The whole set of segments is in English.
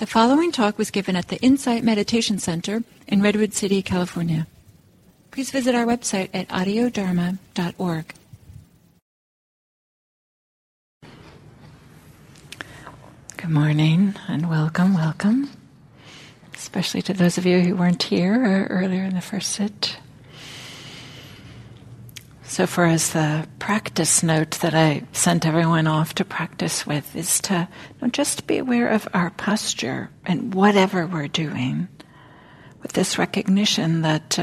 The following talk was given at the Insight Meditation Center in Redwood City, California. Please visit our website at audiodharma.org. Good morning and welcome, especially to those of you who weren't here earlier in the first sit. So far as the practice note that I sent everyone off to practice with is to just be aware of our posture and whatever we're doing, with this recognition that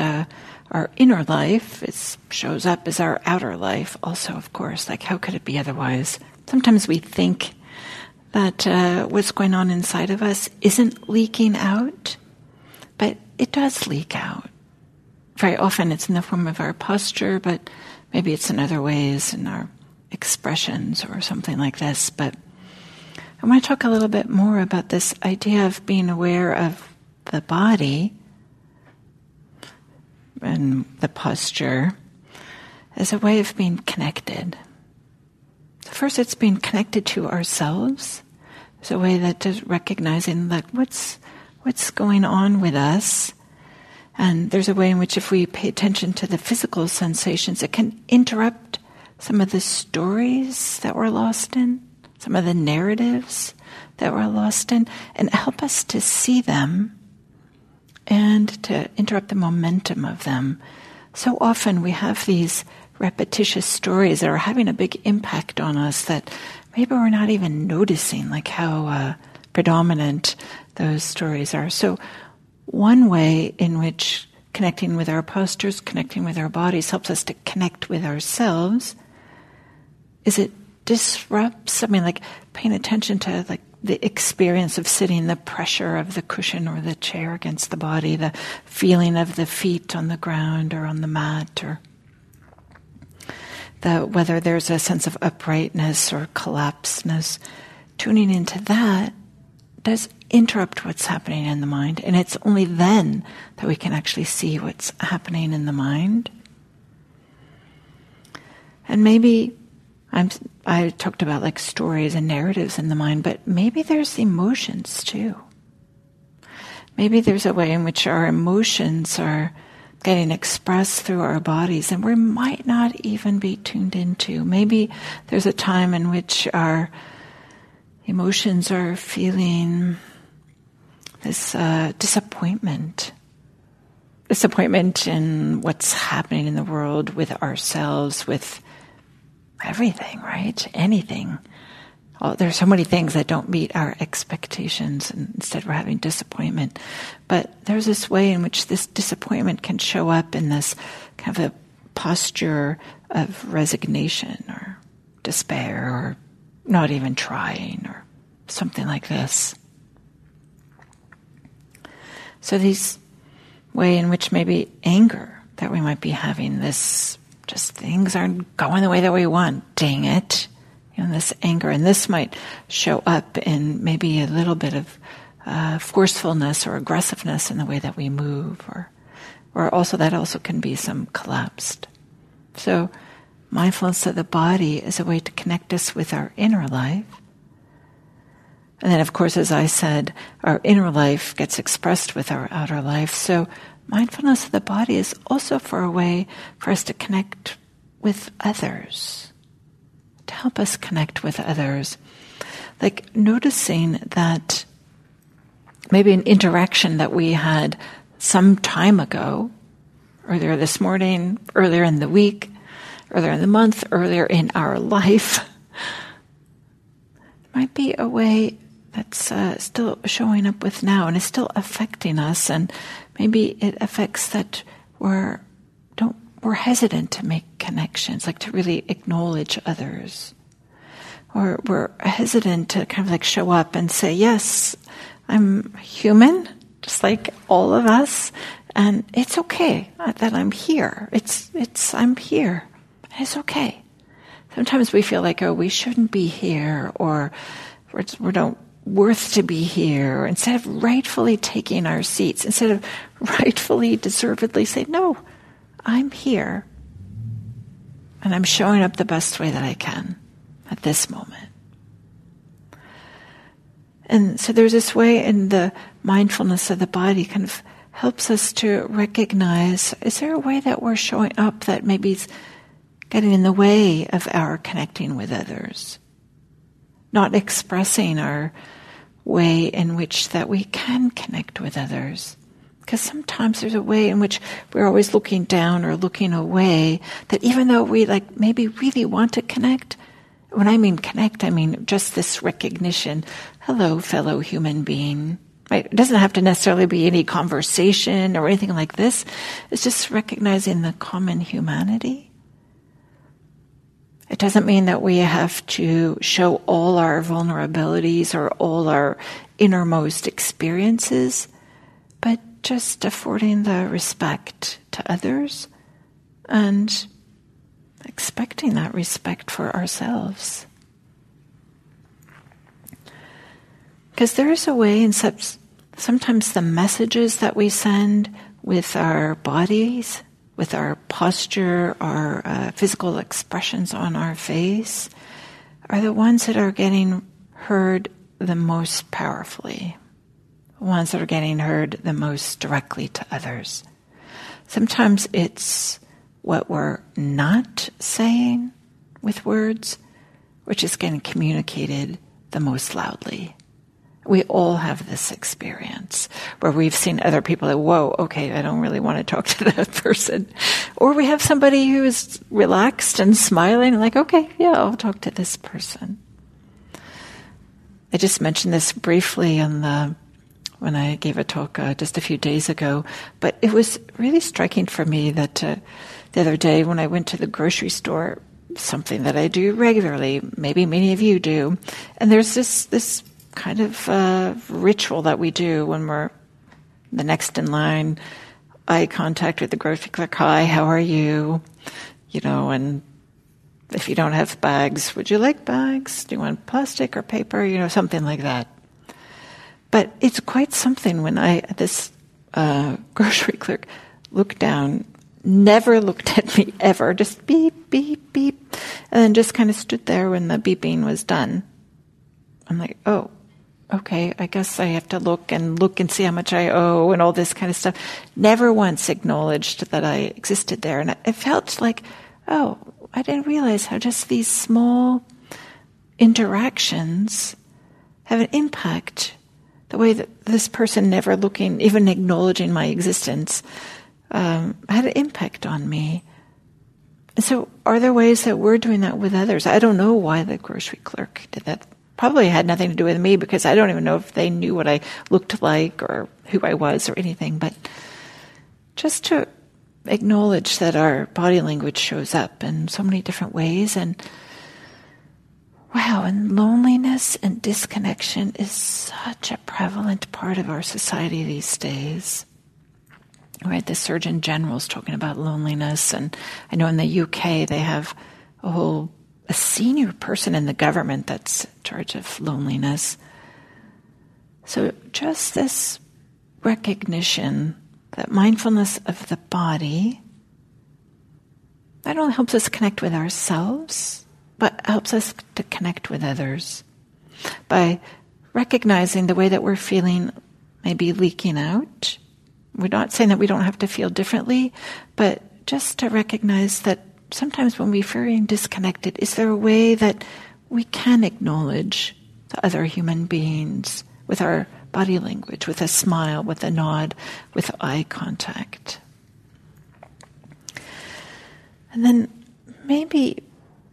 our inner life shows up as our outer life also, of course. Like, how could it be otherwise? Sometimes we think that what's going on inside of us isn't leaking out, but it does leak out. Very often it's in the form of our posture, but maybe it's in other ways, in our expressions or something like this. But I want to talk a little bit more about this idea of being aware of the body and the posture as a way of being connected. First, it's being connected to ourselves. It's a way that is recognizing that what's going on with us. And there's a way in which if we pay attention to the physical sensations, it can interrupt some of the stories that we're lost in, some of the narratives that we're lost in, and help us to see them and to interrupt the momentum of them. So often we have these repetitious stories that are having a big impact on us that maybe we're not even noticing, like how predominant those stories are. So one way in which connecting with our postures, connecting with our bodies, helps us to connect with ourselves is it disrupts, paying attention to the experience of sitting, the pressure of the cushion or the chair against the body, the feeling of the feet on the ground or on the mat, or whether there's a sense of uprightness or collapsedness. Tuning into that does interrupt what's happening in the mind, and it's only then that we can actually see what's happening in the mind. And maybe I talked about stories and narratives in the mind, but maybe there's emotions too. Maybe there's a way in which our emotions are getting expressed through our bodies and we might not even be tuned into. Maybe there's a time in which our emotions are feeling this disappointment in what's happening in the world, with ourselves, with everything, right? Anything. There's so many things that don't meet our expectations, and instead we're having disappointment. But there's this way in which this disappointment can show up in this kind of a posture of resignation or despair or not even trying or something like this. So these way in which maybe anger that we might be having, this just things aren't going the way that we want, dang it, this anger. And this might show up in maybe a little bit of forcefulness or aggressiveness in the way that we move, or also can be some collapsed. So mindfulness of the body is a way to connect us with our inner life. And then, of course, as I said, our inner life gets expressed with our outer life. So mindfulness of the body is also for a way for us to connect with others, to help us connect with others. Like noticing that maybe an interaction that we had some time ago, earlier this morning, earlier in the week, earlier in the month, earlier in our life, might be a way that's still showing up with now and is still affecting us. And maybe it affects that we're hesitant to make connections, to really acknowledge others, or we're hesitant to show up and say, yes, I'm human, just like all of us, and it's okay that I'm here. I'm here. It's okay. Sometimes we feel like, we shouldn't be here, or we're not worth to be here. Instead of rightfully taking our seats, instead of rightfully, deservedly say, no, I'm here, and I'm showing up the best way that I can at this moment. And so there's this way in the mindfulness of the body kind of helps us to recognize, is there a way that we're showing up that maybe is getting in the way of our connecting with others? Not expressing our way in which that we can connect with others. Because sometimes there's a way in which we're always looking down or looking away, that even though we like maybe really want to connect, when I mean connect, I mean just this recognition, hello, fellow human being. Right? It doesn't have to necessarily be any conversation or anything like this. It's just recognizing the common humanity. It doesn't mean that we have to show all our vulnerabilities or all our innermost experiences, but just affording the respect to others and expecting that respect for ourselves. Because there is a way, and sometimes the messages that we send with our bodies, with our posture, our physical expressions on our face, are the ones that are getting heard the most powerfully, the ones that are getting heard the most directly to others. Sometimes it's what we're not saying with words, which is getting communicated the most loudly. We all have this experience where we've seen other people that, whoa, okay, I don't really want to talk to that person. Or we have somebody who is relaxed and smiling, like, okay, yeah, I'll talk to this person. I just mentioned this briefly when I gave a talk just a few days ago, but it was really striking for me that the other day when I went to the grocery store, something that I do regularly, maybe many of you do, and there's this kind of ritual that we do when we're the next in line, eye contact with the grocery clerk, hi, how are you? You know, and if you don't have bags, would you like bags? Do you want plastic or paper? You know, something like that. But it's quite something when this grocery clerk looked down, never looked at me ever, just beep, beep, beep, and then just kind of stood there when the beeping was done. I'm like, oh, okay, I guess I have to look and see how much I owe and all this kind of stuff. Never once acknowledged that I existed there. And it felt like, oh, I didn't realize how just these small interactions have an impact. The way that this person never looking, even acknowledging my existence, had an impact on me. And so are there ways that we're doing that with others? I don't know why the grocery clerk did that. Probably had nothing to do with me because I don't even know if they knew what I looked like or who I was or anything. But just to acknowledge that our body language shows up in so many different ways. And wow, and loneliness and disconnection is such a prevalent part of our society these days. Right, the Surgeon General is talking about loneliness. And I know in the UK they have a senior person in the government that's in charge of loneliness. So just this recognition that mindfulness of the body not only helps us connect with ourselves, but helps us to connect with others by recognizing the way that we're feeling maybe leaking out. We're not saying that we don't have to feel differently, but just to recognize that sometimes when we're feeling disconnected, is there a way that we can acknowledge the other human beings with our body language, with a smile, with a nod, with eye contact? And then maybe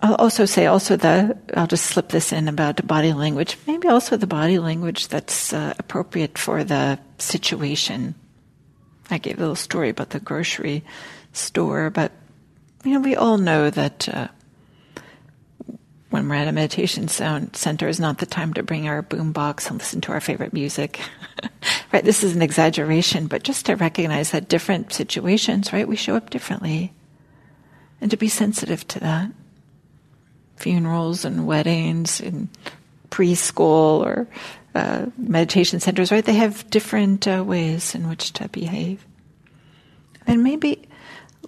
I'll also say I'll just slip this in about body language, maybe also the body language that's appropriate for the situation. I gave a little story about the grocery store, but you know, we all know that when we're at a meditation center is not the time to bring our boombox and listen to our favorite music. Right? This is an exaggeration, but just to recognize that different situations, right, we show up differently. And to be sensitive to that. Funerals and weddings and preschool or meditation centers, right, they have different ways in which to behave. And maybe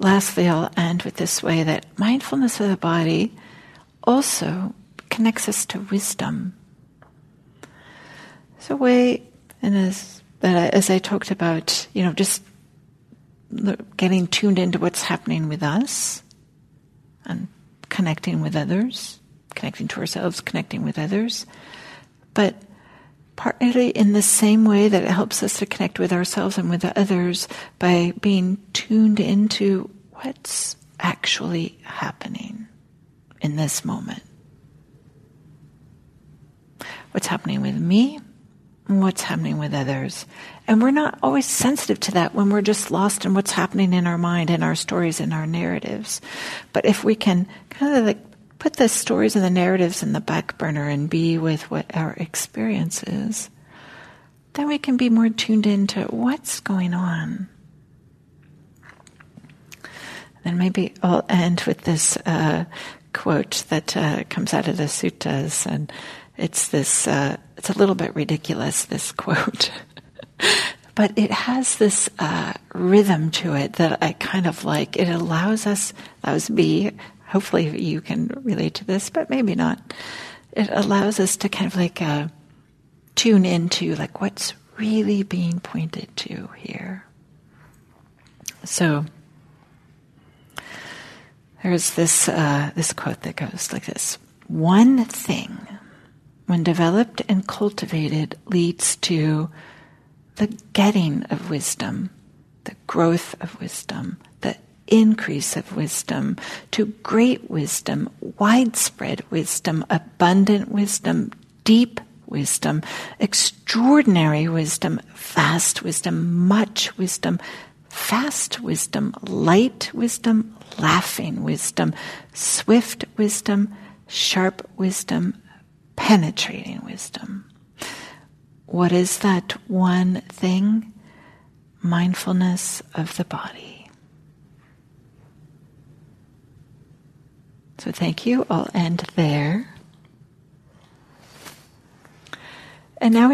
lastly, I'll end with this way that mindfulness of the body also connects us to wisdom. It's a way, and as I talked about, just getting tuned into what's happening with us and connecting with others, connecting to ourselves, connecting with others, but partly in the same way that it helps us to connect with ourselves and with the others by being tuned into what's actually happening in this moment. What's happening with me and what's happening with others. And we're not always sensitive to that when we're just lost in what's happening in our mind, in our stories, in our narratives. But if we can kind of put the stories and the narratives in the back burner and be with what our experience is, then we can be more tuned into what's going on. Then maybe I'll end with this quote that comes out of the suttas, and it's this, it's a little bit ridiculous, this quote, but it has this rhythm to it that I kind of like. It allows me, hopefully you can relate to this, but maybe not. It allows us to kind of tune into what's really being pointed to here. So there's this, this quote that goes like this. One thing, when developed and cultivated, leads to the getting of wisdom, the growth of wisdom, the increase of wisdom, to great wisdom, widespread wisdom, abundant wisdom, deep wisdom, extraordinary wisdom, vast wisdom, much wisdom, fast wisdom, light wisdom, laughing wisdom, swift wisdom, sharp wisdom, penetrating wisdom. What is that one thing? Mindfulness of the body. So thank you. I'll end there. And now